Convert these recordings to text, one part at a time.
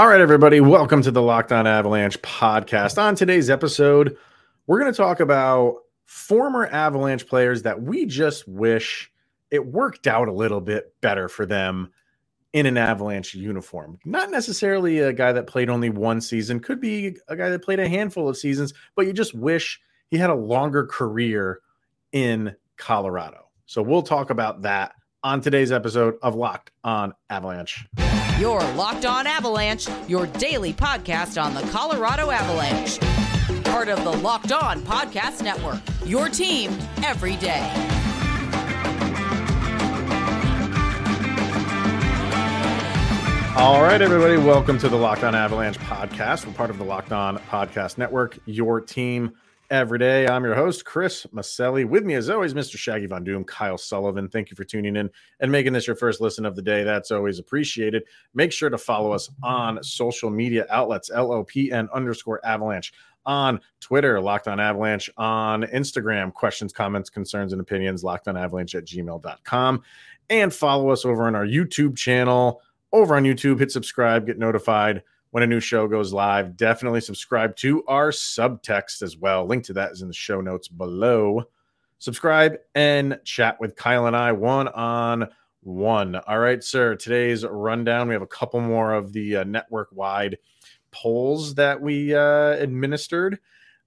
All right, everybody, welcome to the Locked on Avalanche podcast. On today's episode, we're going to talk about former Avalanche players that we just wish it worked out a little bit better for them in an Avalanche uniform. Not necessarily a guy that played only one season, could be a guy that played a handful of seasons, but you just wish he had a longer career in Colorado. So we'll talk about that on today's episode of Locked on Avalanche. Your Locked on Avalanche, your daily podcast on the Colorado Avalanche. Part of the Locked on Podcast Network, your team every day. All right, everybody, welcome to the Locked on Avalanche podcast. We're part of the Locked on Podcast Network, your team every day. I'm your host, Chris Maselli. With me, as always, Mr. Shaggy Von Doom, Kyle Sullivan. Thank you for tuning in and making this your first listen of the day. That's always appreciated. Make sure to follow us on social media outlets, LOPN_Avalanche on Twitter, Locked on Avalanche on Instagram, questions, comments, concerns, and opinions, lockedonavalanche@gmail.com. And follow us over on our YouTube channel. Over on YouTube, hit subscribe, get notified when a new show goes live. Definitely subscribe to our subtext as well. Link to that is in the show notes below. Subscribe and chat with Kyle and I one-on-one. All right, sir, today's rundown. We have a couple more of the network-wide polls that we administered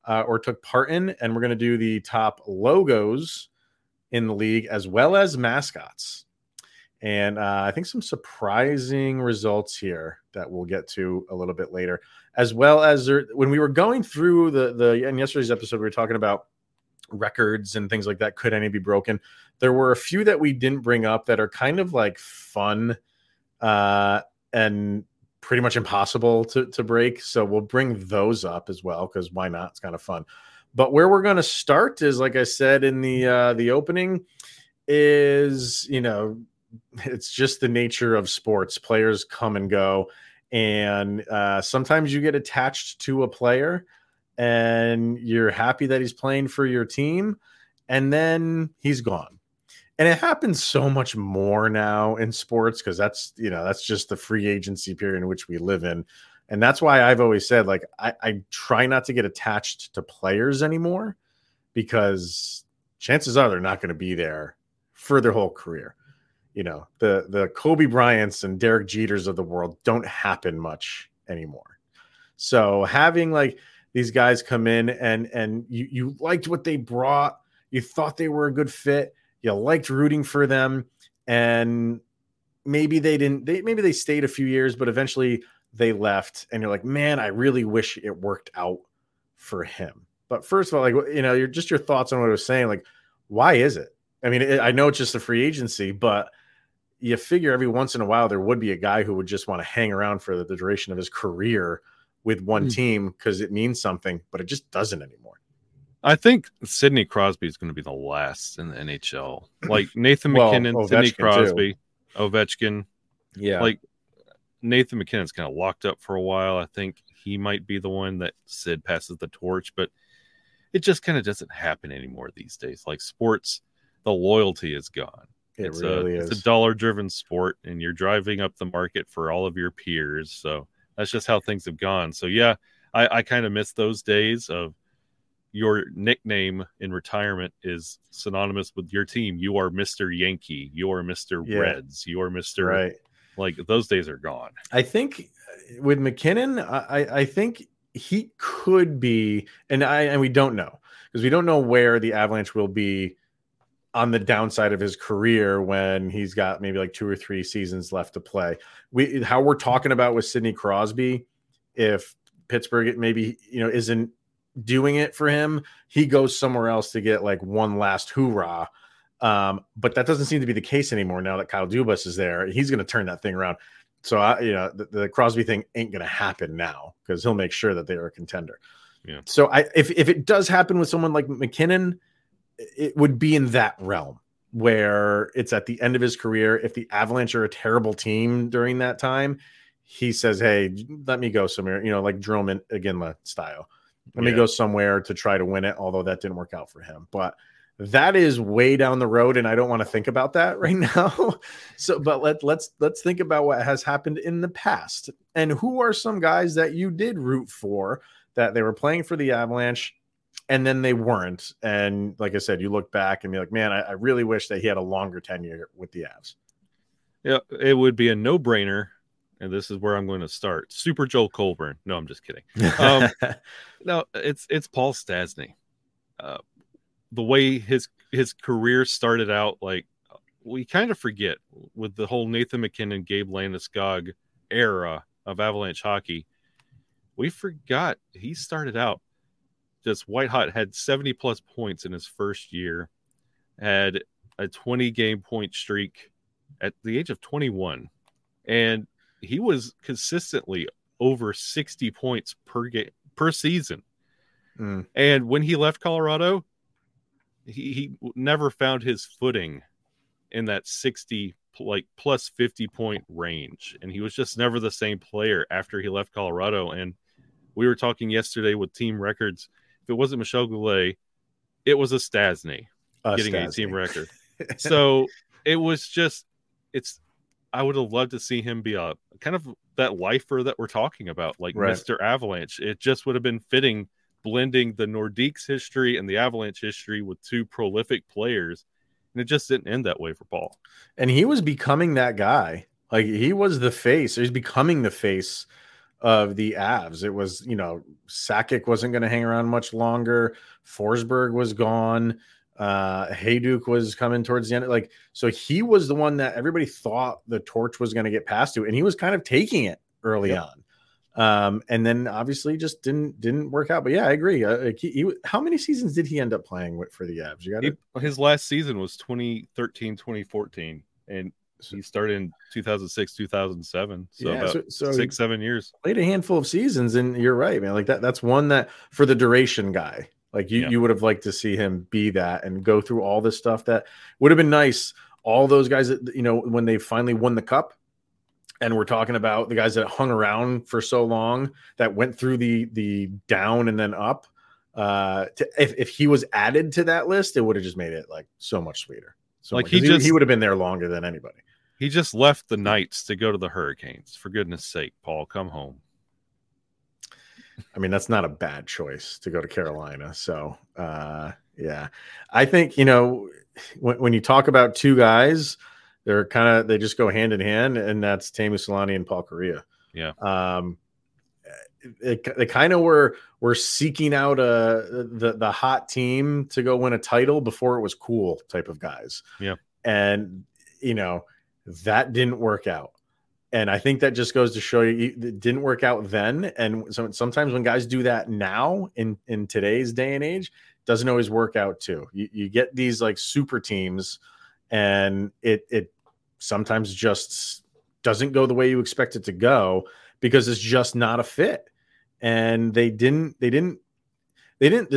or took part in, and we're going to do the top logos in the league as well as mascots. And I think some surprising results here that we'll get to a little bit later, as well as when we were going through the in yesterday's episode, we were talking about records and things like that. Could any be broken? There were a few that we didn't bring up that are kind of like fun and pretty much impossible to break. So we'll bring those up as well, because why not? It's kind of fun. But where we're going to start is, like I said in the opening, is, you know, it's just the nature of sports. Players come and go. And sometimes you get attached to a player and you're happy that he's playing for your team, and then he's gone. And it happens so much more now in sports, because that's just the free agency period in which we live in. And that's why I've always said, like, I try not to get attached to players anymore, because chances are they're not going to be there for their whole career. You know, the Kobe Bryants and Derek Jeters of the world don't happen much anymore. So having like these guys come in and you liked what they brought, you thought they were a good fit, you liked rooting for them, and maybe they stayed a few years, but eventually they left, and you're like, man, I really wish it worked out for him. But first of all, like, you know, your thoughts on what I was saying, like, why is it? I mean, I know it's just a free agency, but you figure every once in a while there would be a guy who would just want to hang around for the duration of his career with one team because it means something, but it just doesn't anymore. I think Sidney Crosby is going to be the last in the NHL. Like Nathan McKinnon, Ovechkin, Sidney Crosby, too. Ovechkin. Yeah. Like Nathan McKinnon's kind of locked up for a while. I think he might be the one that Sid passes the torch, but it just kind of doesn't happen anymore these days. Like sports, the loyalty is gone. It really is. It's a dollar-driven sport, and you're driving up the market for all of your peers. So that's just how things have gone. So, yeah, I kind of miss those days of your nickname in retirement is synonymous with your team. You are Mr. Yankee. You are Mr. Reds. You are Mr. Right. Like, those days are gone. I think with McKinnon, I think he could be, and we don't know, because we don't know where the Avalanche will be on the downside of his career when he's got maybe like 2 or 3 seasons left to play. How we're talking about with Sidney Crosby, if Pittsburgh maybe, you know, isn't doing it for him, he goes somewhere else to get like one last hoorah. But that doesn't seem to be the case anymore now that Kyle Dubas is there. He's going to turn that thing around. So the Crosby thing ain't going to happen now, because he'll make sure that they are a contender. Yeah. So if it does happen with someone like McKinnon, it would be in that realm where it's at the end of his career. If the Avalanche are a terrible team during that time, he says, hey, let me go somewhere, you know, like Jarome Iginla style. Let me go somewhere to try to win it, although that didn't work out for him. But that is way down the road, and I don't want to think about that right now. So, but let's think about what has happened in the past, and who are some guys that you did root for that they were playing for the Avalanche and then they weren't. And like I said, you look back and be like, man, I really wish that he had a longer tenure with the Avs. Yeah, it would be a no-brainer. And this is where I'm going to start. Super Joel Colburn. No, I'm just kidding. No, it's Paul Stastny. The way his career started out, like we kind of forget with the whole Nathan McKinnon, Gabe Landeskog era of Avalanche hockey, we forgot he started out just white hot, had 70 plus points in his first year, had a 20 game point streak at the age of 21, and he was consistently over 60 points per game per season. Mm. And when he left Colorado, he never found his footing in that 60 like plus 50 point range, and he was just never the same player after he left Colorado. And we were talking yesterday with team records. If it wasn't Michel Goulet, it was a Stastny getting Stastny. A team record. So it was just I would have loved to see him be a kind of that lifer that we're talking about, like right. Mr. Avalanche. It just would have been fitting, blending the Nordiques history and the Avalanche history with two prolific players. And it just didn't end that way for Paul. And he was becoming that guy. Like he was the face. He's becoming the face of the Avs. It was, you know, Sakic wasn't going to hang around much longer. Forsberg was gone. Hajduk was coming towards the end. Like, so he was the one that everybody thought the torch was going to get passed to. And he was kind of taking it early on. And then obviously just didn't work out. But yeah, I agree. How many seasons did he end up playing with for the Avs? His last season was 2013-2014, and he started in 2006-2007. So 6-7 years. Played a handful of seasons, and you're right, man. Like that's one that for the duration guy, like you would have liked to see him be that and go through all this stuff that would have been nice. All those guys that, you know, when they finally won the cup. And we're talking about the guys that hung around for so long that went through the down and then up. If he was added to that list, it would have just made it like so much sweeter. So like he would have been there longer than anybody. He just left the Knights to go to the Hurricanes. For goodness sake, Paul, come home. I mean, that's not a bad choice to go to Carolina. So yeah, I think, you know, when you talk about two guys, they just go hand in hand, and that's Teemu Selanne and Paul Kariya. Yeah. They kind of were seeking out the hot team to go win a title before it was cool type of guys. Yeah. And you know, that didn't work out. And I think that just goes to show you it didn't work out then. And so sometimes when guys do that now in today's day and age, doesn't always work out too. You get these like super teams, and it sometimes just doesn't go the way you expect it to go because it's just not a fit. And the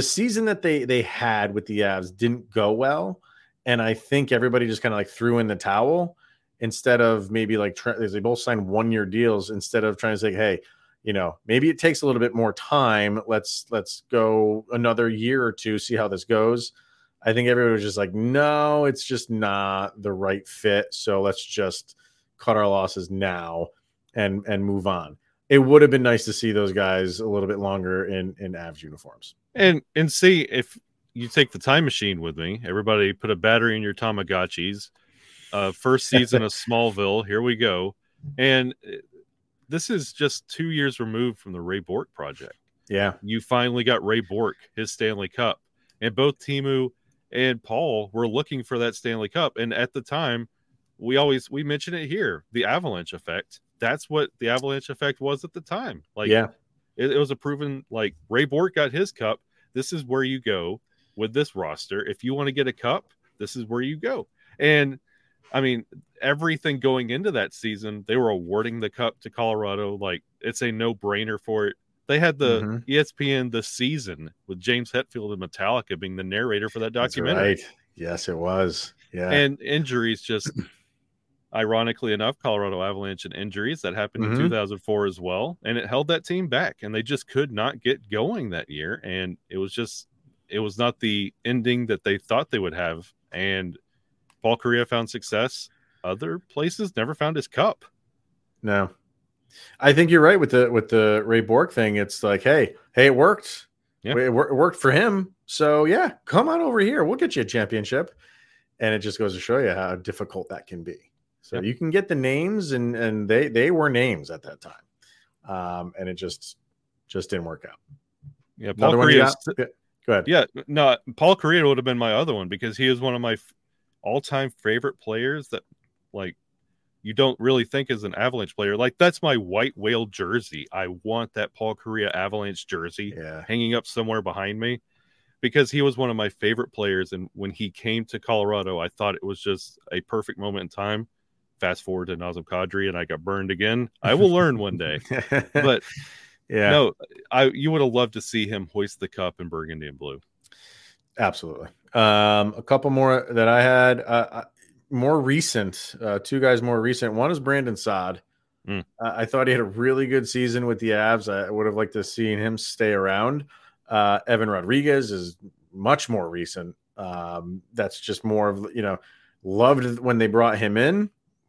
season that they had with the Avs didn't go well. And I think everybody just kind of like threw in the towel instead of maybe like, they both signed 1-year deals instead of trying to say, hey, you know, maybe it takes a little bit more time. Let's go another year or two, see how this goes. I think everybody was just like, no, it's just not the right fit. So let's just cut our losses now and move on. It would have been nice to see those guys a little bit longer in Avs uniforms. And see, if you take the time machine with me, everybody put a battery in your Tamagotchis. First season of Smallville, here we go. And this is just 2 years removed from the Ray Bork project. Yeah. You finally got Ray Bork, his Stanley Cup. And both Teemu and Paul were looking for that Stanley Cup. And at the time, we mention it here, the Avalanche effect. That's what the Avalanche effect was at the time. Like, yeah, it was a proven, like Ray Bork got his cup. This is where you go with this roster. If you want to get a cup, this is where you go. And I mean, everything going into that season, they were awarding the cup to Colorado. Like it's a no brainer for it. They had the ESPN The Season with James Hetfield and Metallica being the narrator for that documentary. That's right. Yes, it was. Yeah. And injuries just, ironically enough, Colorado Avalanche and injuries that happened in 2004 as well. And it held that team back, and they just could not get going that year. And it was just it was not the ending that they thought they would have. And Paul Kariya found success. Other places never found his cup. No. I think you're right with the Ray Bork thing. It's like, hey, it worked. Yeah. It worked for him. So, yeah, come on over here. We'll get you a championship. And it just goes to show you how difficult that can be. So you can get the names, and they were names at that time. And it just didn't work out. Yeah, Paul Kariya. Go ahead. Yeah, no, Paul Kariya would have been my other one because he is one of my all-time favorite players that, like, you don't really think is an Avalanche player. Like, that's my white whale jersey. I want that Paul Kariya Avalanche jersey hanging up somewhere behind me because he was one of my favorite players. And when he came to Colorado, I thought it was just a perfect moment in time. Fast forward to Nazem Kadri, and I got burned again. I will learn one day. But yeah, no, you would have loved to see him hoist the cup in burgundy and blue. Absolutely. A couple more that I had. More recent, two guys more recent. One is Brandon Saad. I thought he had a really good season with the Avs. I would have liked to see him stay around. Evan Rodriguez is much more recent. That's just more of, loved when they brought him in.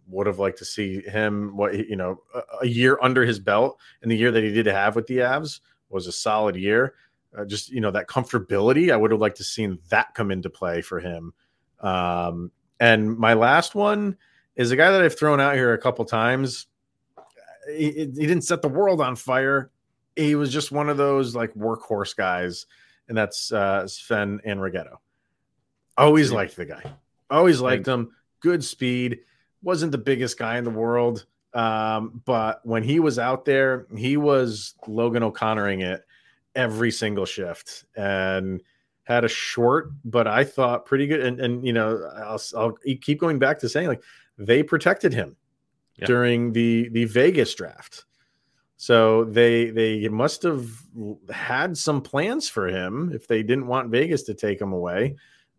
Would have liked to see him, a year under his belt, and the year that he did have with the Avs was a solid year. That comfortability, I would have liked to seen that come into play for him. And my last one is a guy that I've thrown out here a couple times. He didn't set the world on fire. He was just one of those like workhorse guys, and that's Sven Andrighetto. Always liked the guy. Always liked him. Good speed. Wasn't the biggest guy in the world, but when he was out there, he was Logan O'Connoring it every single shift, and had a short, but I thought pretty good. And I'll keep going back to saying, like, they protected him during the Vegas draft, so they must have had some plans for him if they didn't want Vegas to take him away.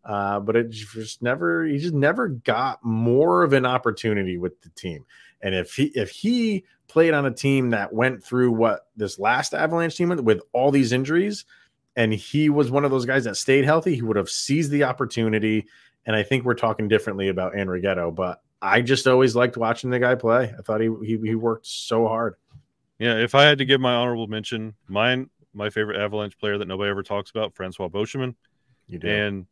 But it just never, he just never got more of an opportunity with the team. And if he played on a team that went through what this last Avalanche team went with all these injuries, and he was one of those guys that stayed healthy, he would have seized the opportunity. And I think we're talking differently about Andrighetto, but I just always liked watching the guy play. I thought he worked so hard. Yeah. If I had to give my honorable mention, my favorite Avalanche player that nobody ever talks about, Francois Beauchemin. You do. And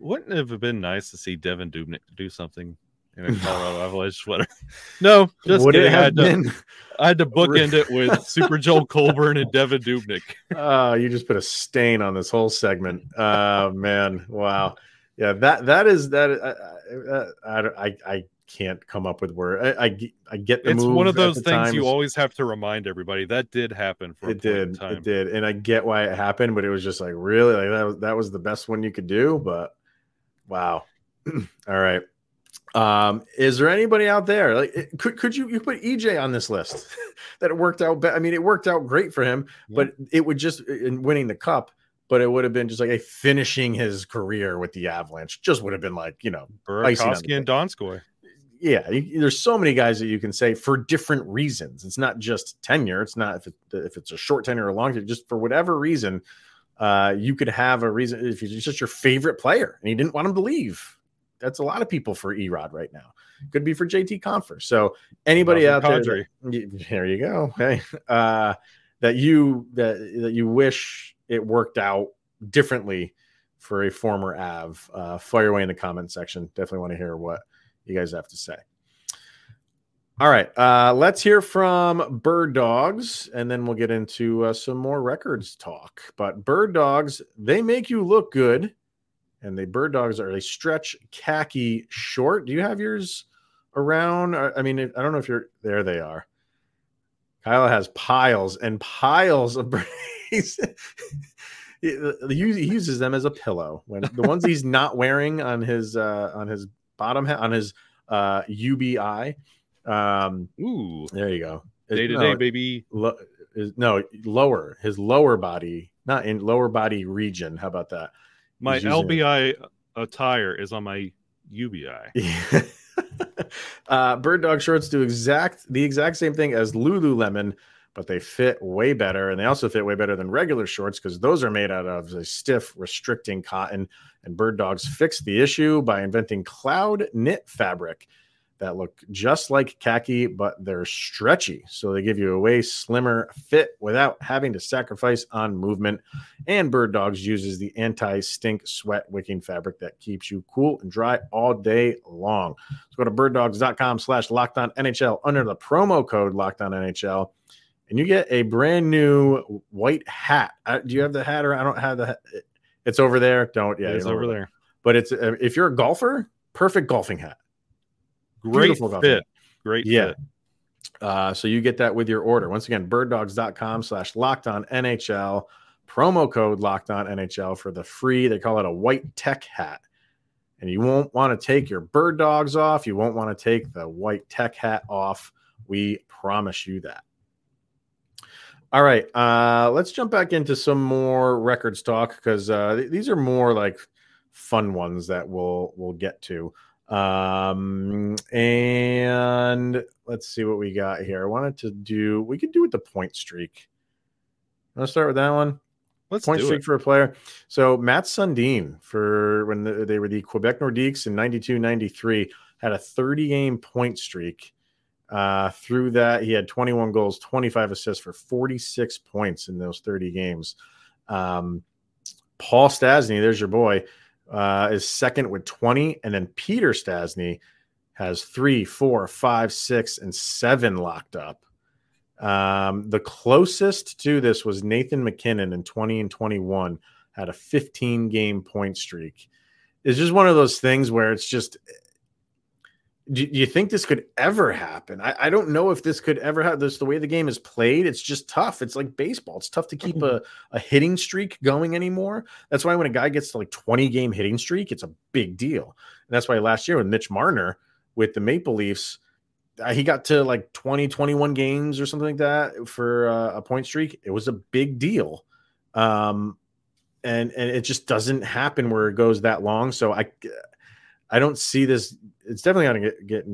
wouldn't it have been nice to see Devin Dubnyk do something in a Colorado Avalanche sweater? No, just kidding. I had to bookend it with Super Joel Colburn and Devin Dubnyk. You just put a stain on this whole segment. Man, wow. Yeah, that is I can't come up with words. I get the move. It's one of those things you always have to remind everybody that did happen. It did, and I get why it happened, but it was just like really like that was the best one you could do. But wow, all right. Is there anybody out there could you put EJ on this list that it worked out? I mean, it worked out great for him, but it would just in winning the cup. But it would have been just like a finishing his career with the Avalanche just would have been like, Burakovsky and Donskoy. Yeah, there's so many guys that you can say for different reasons. It's not just tenure. It's not if it's a short tenure or long tenure. Just for whatever reason, you could have a reason. If it's just your favorite player and you didn't want him to leave, that's a lot of people for Erod right now. Could be for JT Confer. So anybody out Kadri. There, there you go. Hey, that you wish it worked out differently for a former Av. Fire away in the comment section. Definitely want to hear what you guys have to say. All right. Let's hear from Bird Dogs, and then we'll get into some more records talk. But Bird Dogs, they make you look good, and the Bird Dogs are a stretch khaki short. Do you have yours around? I mean, I don't know if you're – there they are. Kyle has piles and piles of braids. He uses them as a pillow. When the ones he's not wearing on his bottom hat, on his UBI. Ooh, there you go. Day to day, baby. Lower his lower body, not in lower body region. How about that? My LBI attire is on my UBI. Bird Dog shorts do the exact same thing as Lululemon, but they fit way better. And they also fit way better than regular shorts because those are made out of a stiff, restricting cotton. And Bird Dogs fixed the issue by inventing cloud knit fabric that look just like khaki, but they're stretchy. So they give you a way slimmer fit without having to sacrifice on movement. And Bird Dogs uses the anti-stink sweat wicking fabric that keeps you cool and dry all day long. So go to birddogs.com/LockedOnNHL under the promo code LockedOnNHL. And you get a brand new white hat. Do you have the hat? Or I don't have the hat. It's over there. It's over there. But it's if you're a golfer, perfect golfing hat. Great fit. So you get that with your order. Once again, birddogs.com/LockedOnNHL, promo code LockedOnNHL for the free. They call it a white tech hat. And you won't want to take your Bird Dogs off. You won't want to take the white tech hat off. We promise you that. All right. Let's jump back into some more records talk because these are more like fun ones that we'll get to. And let's see what we got here. I wanted to do, we could do with the point streak. Let's start with that one. Let's point streak for a player. So Matt Sundin, for when they were the Quebec Nordiques in 92-93, had a 30-game point streak. Through that, he had 21 goals, 25 assists for 46 points in those 30 games. Paul Stastny, there's your boy, is second with 20, and then Peter Stastny has 3, 4, 5, 6, and 7 locked up. The closest to this was Nathan McKinnon in 2020 and 2021, had a 15-game point streak. It's just one of those things where it's just, do you think this could ever happen? I don't know if this could ever happen. This the way the game is played. It's just tough. It's like baseball. It's tough to keep a hitting streak going anymore. That's why when a guy gets to like 20-game hitting streak, it's a big deal. And that's why last year with Mitch Marner with the Maple Leafs, he got to like 20, 21 games or something like that for a point streak. It was a big deal. And it just doesn't happen where it goes that long. So I don't see this. It's definitely going to get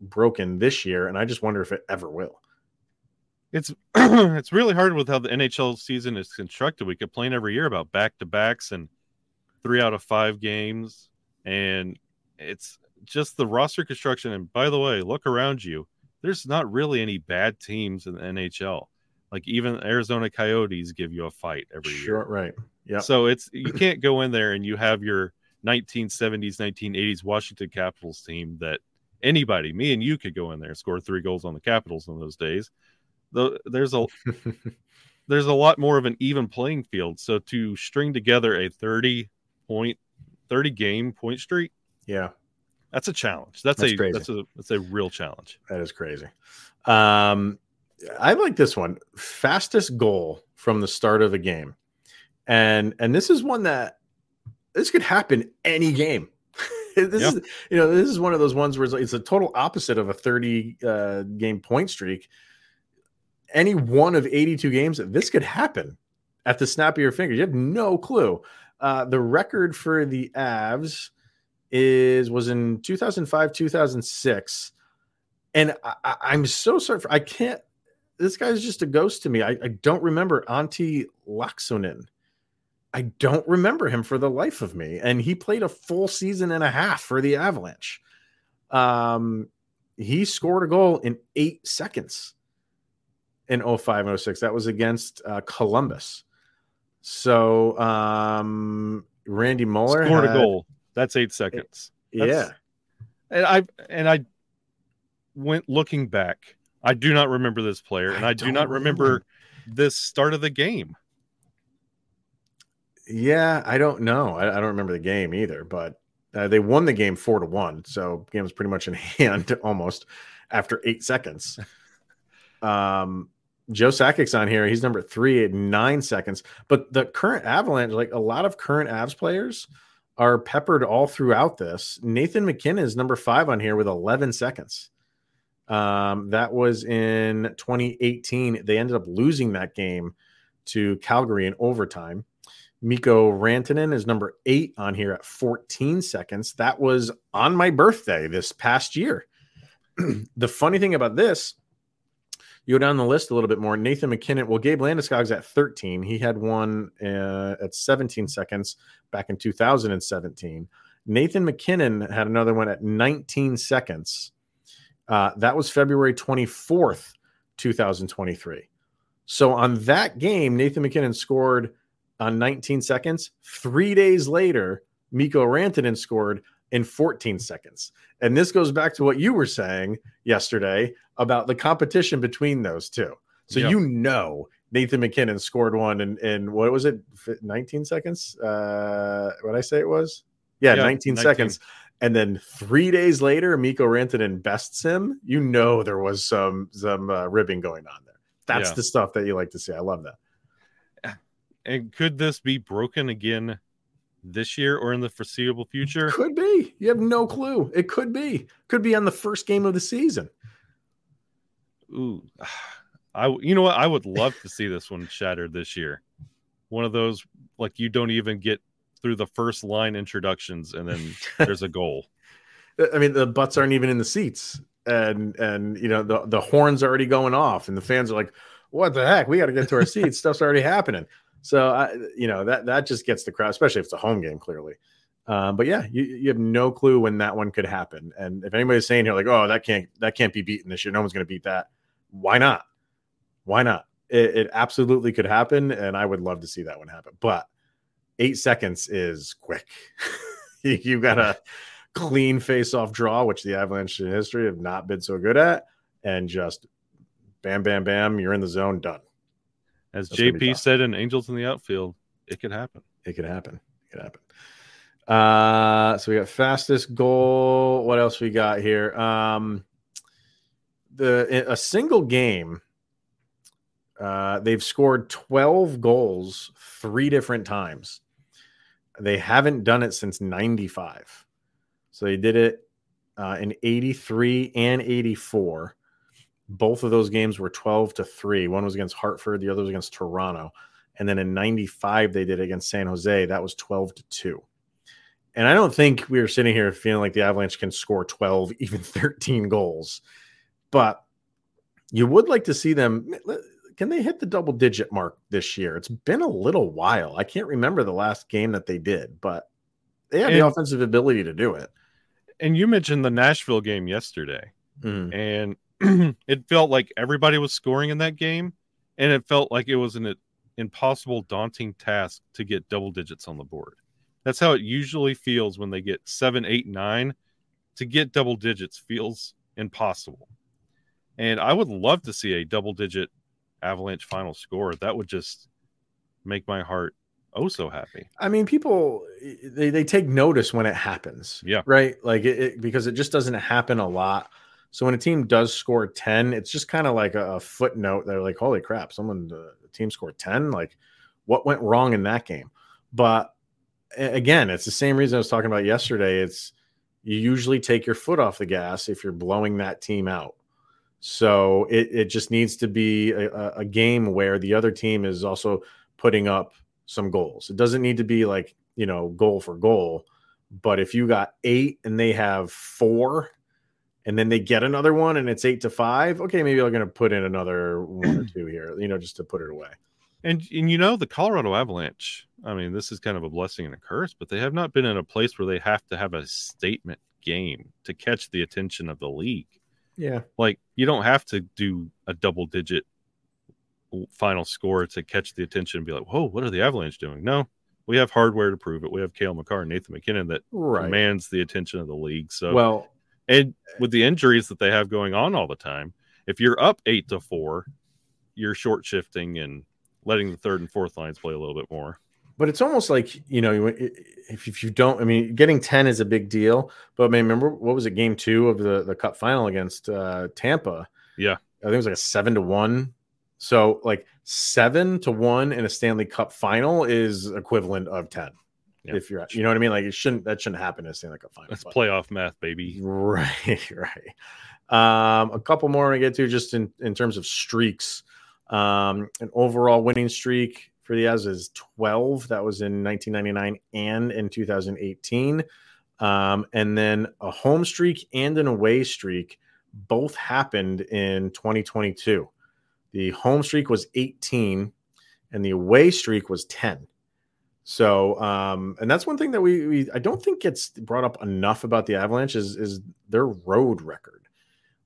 broken this year, and I just wonder if it ever will. It's really hard with how the NHL season is constructed. We complain every year about back-to-backs and 3 out of 5 games, and it's just the roster construction. And by the way, look around you. There's not really any bad teams in the NHL. Like even Arizona Coyotes give you a fight every year. Sure, right. Yeah. So you can't go in there and you have your 1970s, 1980s Washington Capitals team that anybody, me and you, could go in there and score 3 goals on the Capitals in those days. Though there's a lot more of an even playing field. So to string together a 30-game point streak, yeah, that's a challenge. That's crazy. That's a real challenge. That is crazy. I like this one. Fastest goal from the start of a game, and this is one that. This could happen any game. This is one of those ones where it's a total opposite of a 30-game point streak. Any one of 82 games, this could happen at the snap of your fingers. You have no clue. The record for the Avs was in 2005-2006, and I'm so sorry. I can't. This guy's just a ghost to me. I don't remember Antti Laaksonen. I don't remember him for the life of me. And he played a full season and a half for the Avalanche. He scored a goal in 8 seconds in 2005-2006. That was against Columbus. So Randy Moeller scored a goal. That's 8 seconds. And I went looking back. I do not remember this player, and I do not remember this start of the game. Yeah, I don't know. I don't remember the game either, but they won the game 4-1. So game was pretty much in hand almost after 8 seconds. Joe Sakic's on here. He's number 3 at 9 seconds. But the current Avalanche, like a lot of current Avs players, are peppered all throughout this. Nathan McKinnon is number 5 on here with 11 seconds. That was in 2018. They ended up losing that game to Calgary in overtime. Miko Rantanen is number 8 on here at 14 seconds. That was on my birthday this past year. The funny thing about this, You go down the list a little bit more. Nathan McKinnon. Well, Gabe Landeskog's at 13. He had one at 17 seconds back in 2017. Nathan McKinnon had another one at 19 seconds. That was February 24th, 2023. So on that game, Nathan McKinnon scored on 19 seconds. 3 days later, Miko Rantanen scored in 14 seconds. And this goes back to what you were saying yesterday about the competition between those two. So yep. You know Nathan McKinnon scored one in what was it, 19 seconds? What I say it was? Yeah, yep, 19 seconds. And then 3 days later, Mikko Rantanen bests him. You know there was some ribbing going on there. That's the stuff that you like to see. I love that. And could this be broken again this year or in the foreseeable future? Could be. You have no clue. It could be. Could be on the first game of the season. Ooh, you know what? I would love to see this one shattered this year. One of those, like, you don't even get through the first line introductions and then there's a goal. I mean, the butts aren't even in the seats, and you know, the horns are already going off and the fans are like, what the heck? We got to get to our seats. Stuff's already happening. So, that just gets the crowd, especially if it's a home game, clearly. But yeah, you have no clue when that one could happen. And if anybody's saying here, like, oh, that can't be beaten this year, no one's going to beat that. Why not? It absolutely could happen. And I would love to see that one happen, but 8 seconds is quick. You got a clean face-off draw, which the Avalanche in history have not been so good at, and just bam, bam, bam, you're in the zone, done. As that's JP said in Angels in the Outfield, it could happen. It could happen. So we got fastest goal. What else we got here? A single game, they've scored 12 goals three different times. They haven't done it since 95. So they did it in 83 and 84. Both of those games were 12-3. One was against Hartford. The other was against Toronto. And then in 95, they did it against San Jose. That was 12-2. And I don't think we were sitting here feeling like the Avalanche can score 12, even 13 goals. But you would like to see them. Can they hit the double-digit mark this year? It's been a little while. I can't remember the last game that they did, but they have the offensive ability to do it. And you mentioned the Nashville game yesterday. Mm. And it felt like everybody was scoring in that game, and it felt like it was an impossible, daunting task to get double digits on the board. That's how it usually feels when they get 7, 8, 9. To get double digits feels impossible. And I would love to see a double-digit Avalanche final score. That would just make my heart oh so happy. I mean, people, they take notice when it happens. Yeah. Right? Like it because it just doesn't happen a lot. So when a team does score 10, it's just kind of like a footnote. They're like, holy crap, the team scored 10. Like, what went wrong in that game? But again, it's the same reason I was talking about yesterday. It's you usually take your foot off the gas if you're blowing that team out. So it just needs to be a game where the other team is also putting up some goals. It doesn't need to be like, you know, goal for goal. But if you got 8 and they have 4, and then they get another one and it's 8-5. Okay, maybe I'm going to put in another one or two here, you know, just to put it away. And you know, the Colorado Avalanche, I mean, this is kind of a blessing and a curse, but they have not been in a place where they have to have a statement game to catch the attention of the league. Yeah. Like, you don't have to do a double-digit final score to catch the attention and be like, whoa, what are the Avalanche doing? No, we have hardware to prove it. We have Cale Makar and Nathan McKinnon that commands the attention of the league. So, well, and with the injuries that they have going on all the time, if you're up 8-4, you're short shifting and letting the third and fourth lines play a little bit more. But it's almost like, you know, if you don't, I mean, getting 10 is a big deal. But I mean, remember, what was it, game 2 of the Cup final against Tampa? Yeah. I think it was like a 7-1. So like 7-1 in a Stanley Cup final is equivalent of 10. Yeah. If you're, you know what I mean? Like, that shouldn't happen in a Stanley Cup final. That's playoff math, baby. Right. A couple more I get to just in terms of streaks. An overall winning streak for the Avs is 12. That was in 1999 and in 2018. And then a home streak and an away streak both happened in 2022. The home streak was 18 and the away streak was 10. So, and that's one thing that we I don't think gets brought up enough about the Avalanche is their road record.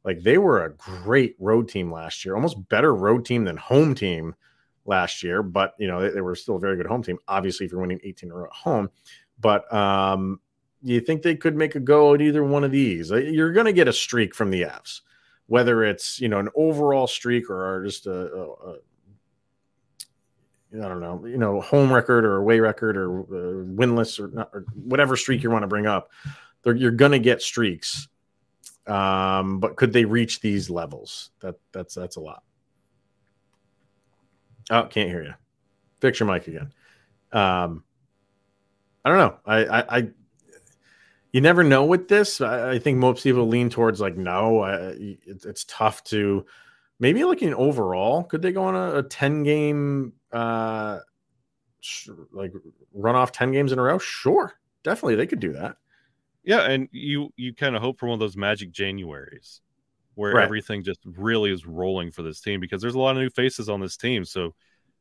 Like, they were a great road team last year, almost better road team than home team last year, but you know, they were still a very good home team. Obviously, if you're winning 18 in a row at home, but, you think they could make a go at either one of these? You're going to get a streak from the Avs, whether it's, you know, an overall streak or just a I don't know, you know, home record or away record or winless or not, or whatever streak you want to bring up. You're going to get streaks, but could they reach these levels? That's a lot. Oh, can't hear you. Fix your mic again. I don't know. You never know with this. I think most people lean towards like, no, it's tough to. Maybe like an overall, could they go on a 10-game like run off 10 games in a row? Sure, definitely they could do that. Yeah, and you kind of hope for one of those magic Januaries where everything just really is rolling for this team, because there's a lot of new faces on this team, so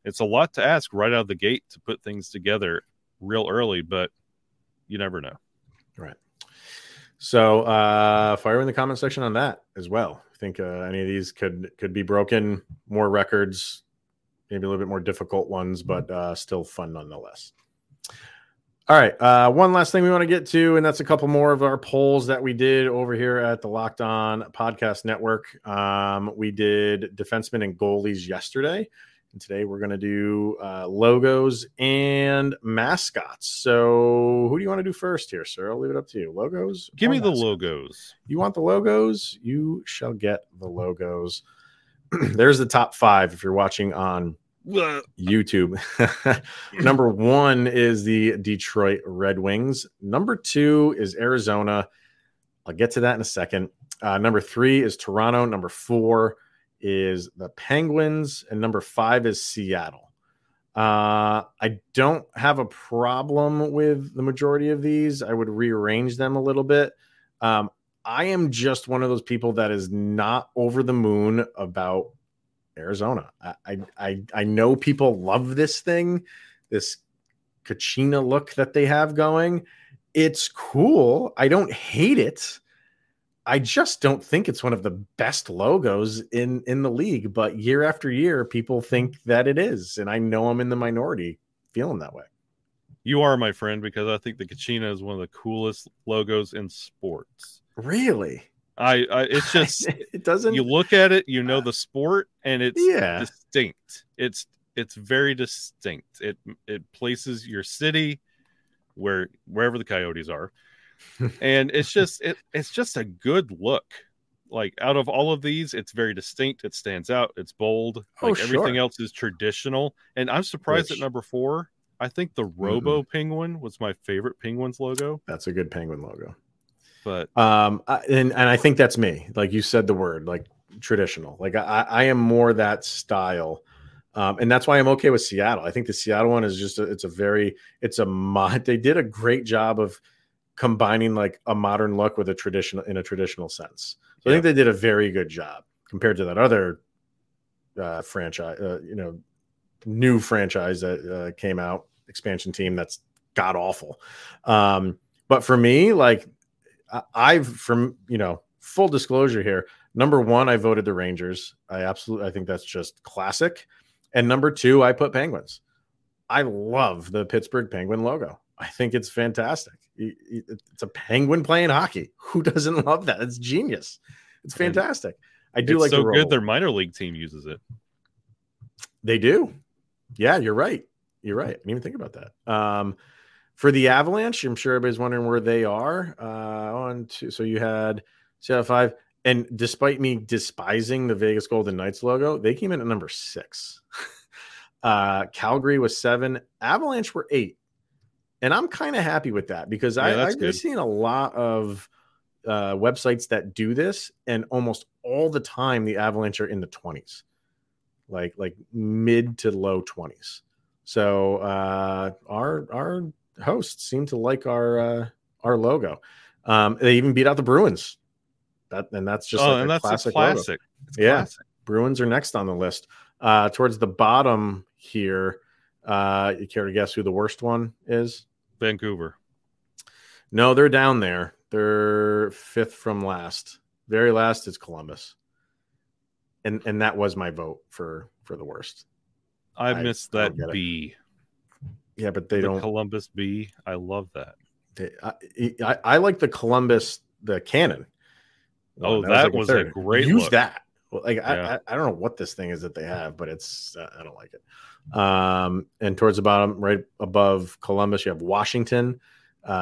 it's a lot to ask right out of the gate to put things together real early, but you never know. Right. So fire in the comment section on that as well. Think any of these could be broken, more records, maybe a little bit more difficult ones, but still fun nonetheless. All right, one last thing we want to get to, and that's a couple more of our polls that we did over here at the Locked On Podcast Network. We did defensemen and goalies yesterday, and today we're going to do logos and mascots. So who do you want to do first here, sir? I'll leave it up to you. Logos? Give me the logos. You want the logos? You shall get the logos. There's the top five if you're watching on YouTube. Number one is the Detroit Red Wings. Number two is Arizona. I'll get to that in a second. Number three is Toronto. Number four is the Penguins, and number five is Seattle. I don't have a problem with the majority of these. I would rearrange them a little bit. I am just one of those people that is not over the moon about Arizona. I know people love this thing, this Kachina look that they have going. It's cool. I don't hate it. I just don't think it's one of the best logos in the league, but year after year, people think that it is. And I know I'm in the minority feeling that way. You are, my friend, because I think the Kachina is one of the coolest logos in sports. Really? It's just, it doesn't, you look at it, you know, the sport, and it's distinct. It's very distinct. It places your city wherever the Coyotes are. And it's just a good look. Like, out of all of these, it's very distinct. It stands out. It's bold. Like, everything else is traditional. And I'm surprised at number four. I think the Robo Penguin was my favorite Penguins logo. That's a good Penguin logo. But and I think that's me. Like you said, the word like traditional. Like I am more that style. And that's why I'm okay with Seattle. I think the Seattle one is just they did a great job of combining like a modern look with a traditional sense. So I think they did a very good job compared to that other franchise, new franchise that came out, expansion team. That's god awful. But for me, like full disclosure here, number one, I voted the Rangers. I think that's just classic. And number two, I put Penguins. I love the Pittsburgh Penguin logo. I think it's fantastic. It's a penguin playing hockey. Who doesn't love that? It's genius. It's fantastic. I do like so good. Their minor league team uses it. They do. Yeah, you're right. I didn't even think about that. For the Avalanche, I'm sure everybody's wondering where they are. So you had Seattle 5, and despite me despising the Vegas Golden Knights logo, they came in at number 6. Calgary was 7. Avalanche were 8. And I'm kind of happy with that because I've seen a lot of websites that do this, and almost all the time the Avalanche are in the 20s, like mid to low 20s. So our hosts seem to like our logo. They even beat out the Bruins. That's just a classic. Logo. It's classic. Bruins are next on the list. Towards the bottom here, you care to guess who the worst one is? Vancouver. No, they're down there. They're fifth from last. Very last is Columbus. And that was my vote for the worst. I missed that B. Yeah, but they don't. Columbus B. I love that. I like the Columbus, the cannon. Oh, that was a great look. Use that. Like, yeah. I don't know what this thing is that they have, but it's I don't like it. And towards the bottom, right above Columbus, you have Washington.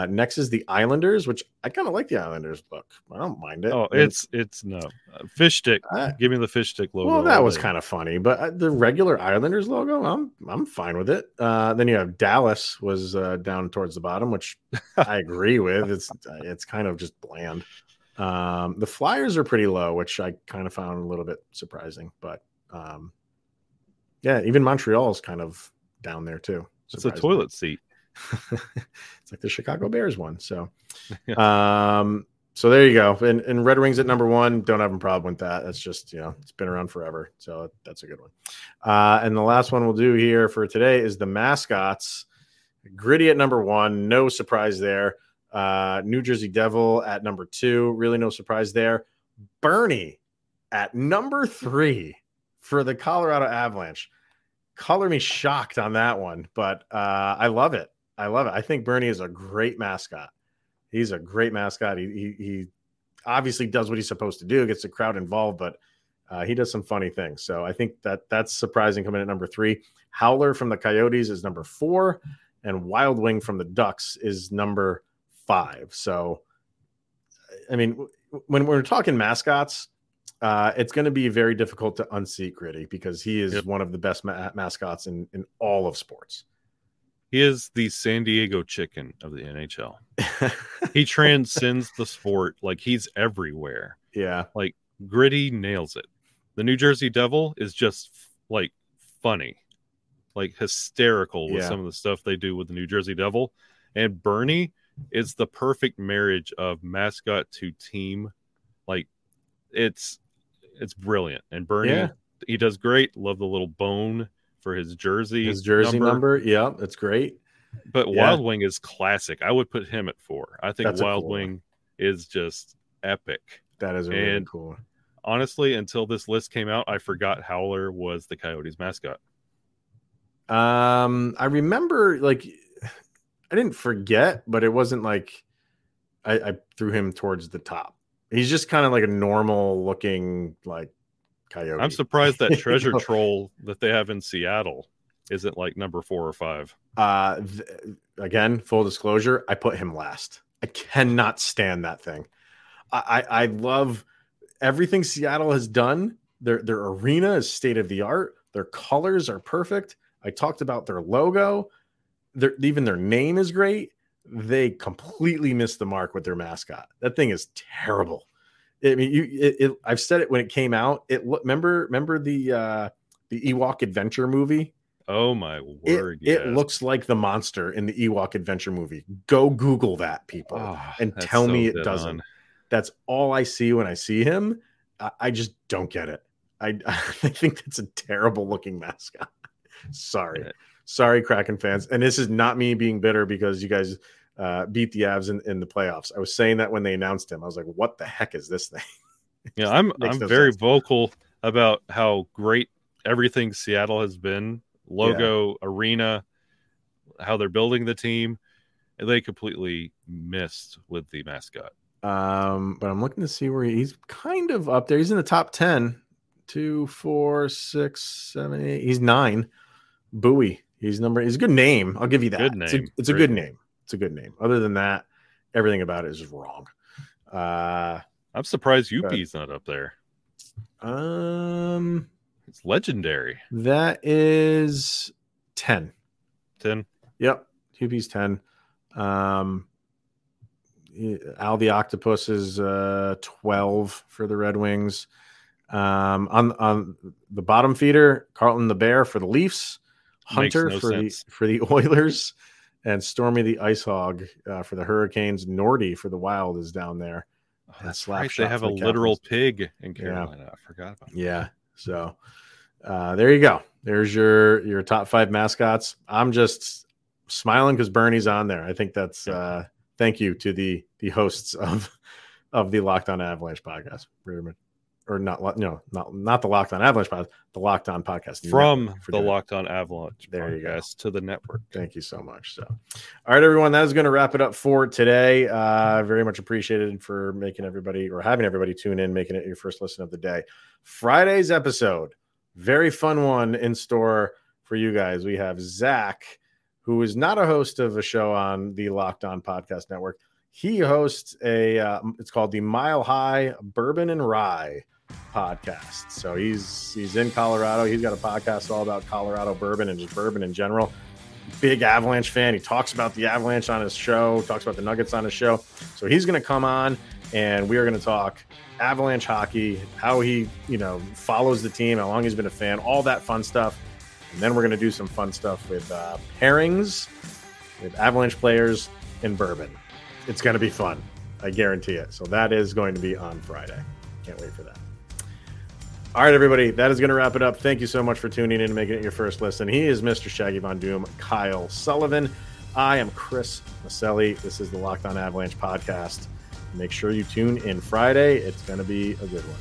Next is the Islanders, which I kind of like the Islanders look. I don't mind it. Oh, it's no fish stick. Give me the fish stick logo. Well, that was kind of funny, but the regular Islanders logo, I'm fine with it. Then you have Dallas was down towards the bottom, which I agree with. It's kind of just bland. The Flyers are pretty low, which I kind of found a little bit surprising, but yeah, even Montreal is kind of down there too. It's a toilet seat. It's like the Chicago Bears one. So, so there you go. And Red Wings at number one. Don't have a problem with that. That's just, it's been around forever. So that's a good one. And the last one we'll do here for today is the mascots. Gritty at number one. No surprise there. New Jersey Devil at number two. Really no surprise there. Bernie at number three for the Colorado Avalanche. Color me shocked on that one, but I love it. I think Bernie is a great mascot. He's a great mascot. He obviously does what he's supposed to do, gets the crowd involved, but he does some funny things. So I think that's surprising coming in at number three. Howler from the Coyotes is number four, and Wild Wing from the Ducks is number five. So, I mean, when we're talking mascots, it's going to be very difficult to unseat Gritty because he is one of the best mascots in all of sports. He is the San Diego Chicken of the NHL. He transcends the sport. Like, he's everywhere. Yeah. Like, Gritty nails it. The New Jersey Devil is just like funny, like hysterical with some of the stuff they do with the New Jersey Devil. And Bernie is the perfect marriage of mascot to team. Like, it's brilliant. And Bernie, he does great. Love the little bone for his jersey. His jersey number. Yeah, that's great. But Wild Wing is classic. I would put him at four. I think that's Wild Wing is just epic. That is really cool. Honestly, until this list came out, I forgot Howler was the Coyotes mascot. I remember, like, I didn't forget, but it wasn't like I threw him towards the top. He's just kind of like a normal looking like coyote. I'm surprised that treasure troll that they have in Seattle isn't like number four or five. Again, full disclosure, I put him last. I cannot stand that thing. I love everything Seattle has done. Their arena is state of the art. Their colors are perfect. I talked about their logo. Even their name is great. They completely missed the mark with their mascot. That thing is terrible. I mean, I've said it when it came out. Remember the Ewok Adventure movie? Oh my word! It looks like the monster in the Ewok Adventure movie. Go Google that, people, and tell me it doesn't. That's all I see when I see him. I just don't get it. I think that's a terrible looking mascot. Sorry. Yeah. Sorry, Kraken fans. And this is not me being bitter because you guys beat the Avs in the playoffs. I was saying that when they announced him. I was like, what the heck is this thing? Yeah, I'm very vocal about how great everything Seattle has been. Logo, arena, how they're building the team. And they completely missed with the mascot. But I'm looking to see where he's kind of up there. He's in the top 10. 2, 4, 6, 7, 8. He's 9. Bowie. He's a good name. I'll give you that. Good name. It's a good name. It's a good name. Other than that, everything about it is wrong. I'm surprised UP's not up there. It's legendary. That is 10. 10? Yep. UP's 10. Al the Octopus is 12 for the Red Wings. On the bottom feeder, Carlton the Bear for the Leafs, Hunter for the Oilers, and Stormy the Ice Hog for the Hurricanes. Nordy for the Wild is down there. Oh, that's right. They have a literal pig in Carolina. I forgot about that. Yeah. So there you go. There's your top five mascots. I'm just smiling because Bernie's on there. I think that's thank you to the hosts of the Locked On Avalanche podcast. Or not the Locked On Avalanche podcast, the Locked On podcast. From the Locked On Avalanche there you go. To the network. Thank you so much. So, all right, everyone, that is going to wrap it up for today. Very much appreciated for having everybody tune in, making it your first listen of the day. Friday's episode, very fun one in store for you guys. We have Zach, who is not a host of a show on the Locked On Podcast Network. He hosts it's called the Mile High Bourbon and Rye podcast. So he's in Colorado. He's got a podcast all about Colorado bourbon and just bourbon in general. Big Avalanche fan. He talks about the Avalanche on his show, talks about the Nuggets on his show. So he's going to come on and we are going to talk Avalanche hockey, how he, follows the team, how long he's been a fan, all that fun stuff. And then we're going to do some fun stuff with pairings with Avalanche players and bourbon. It's going to be fun. I guarantee it. So that is going to be on Friday. Can't wait for that. All right, everybody. That is going to wrap it up. Thank you so much for tuning in and making it your first listen. He is Mr. Shaggy Von Doom, Kyle Sullivan. I am Chris Maselli. This is the Locked On Avalanche podcast. Make sure you tune in Friday. It's going to be a good one.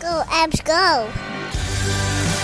Go, Abs, go.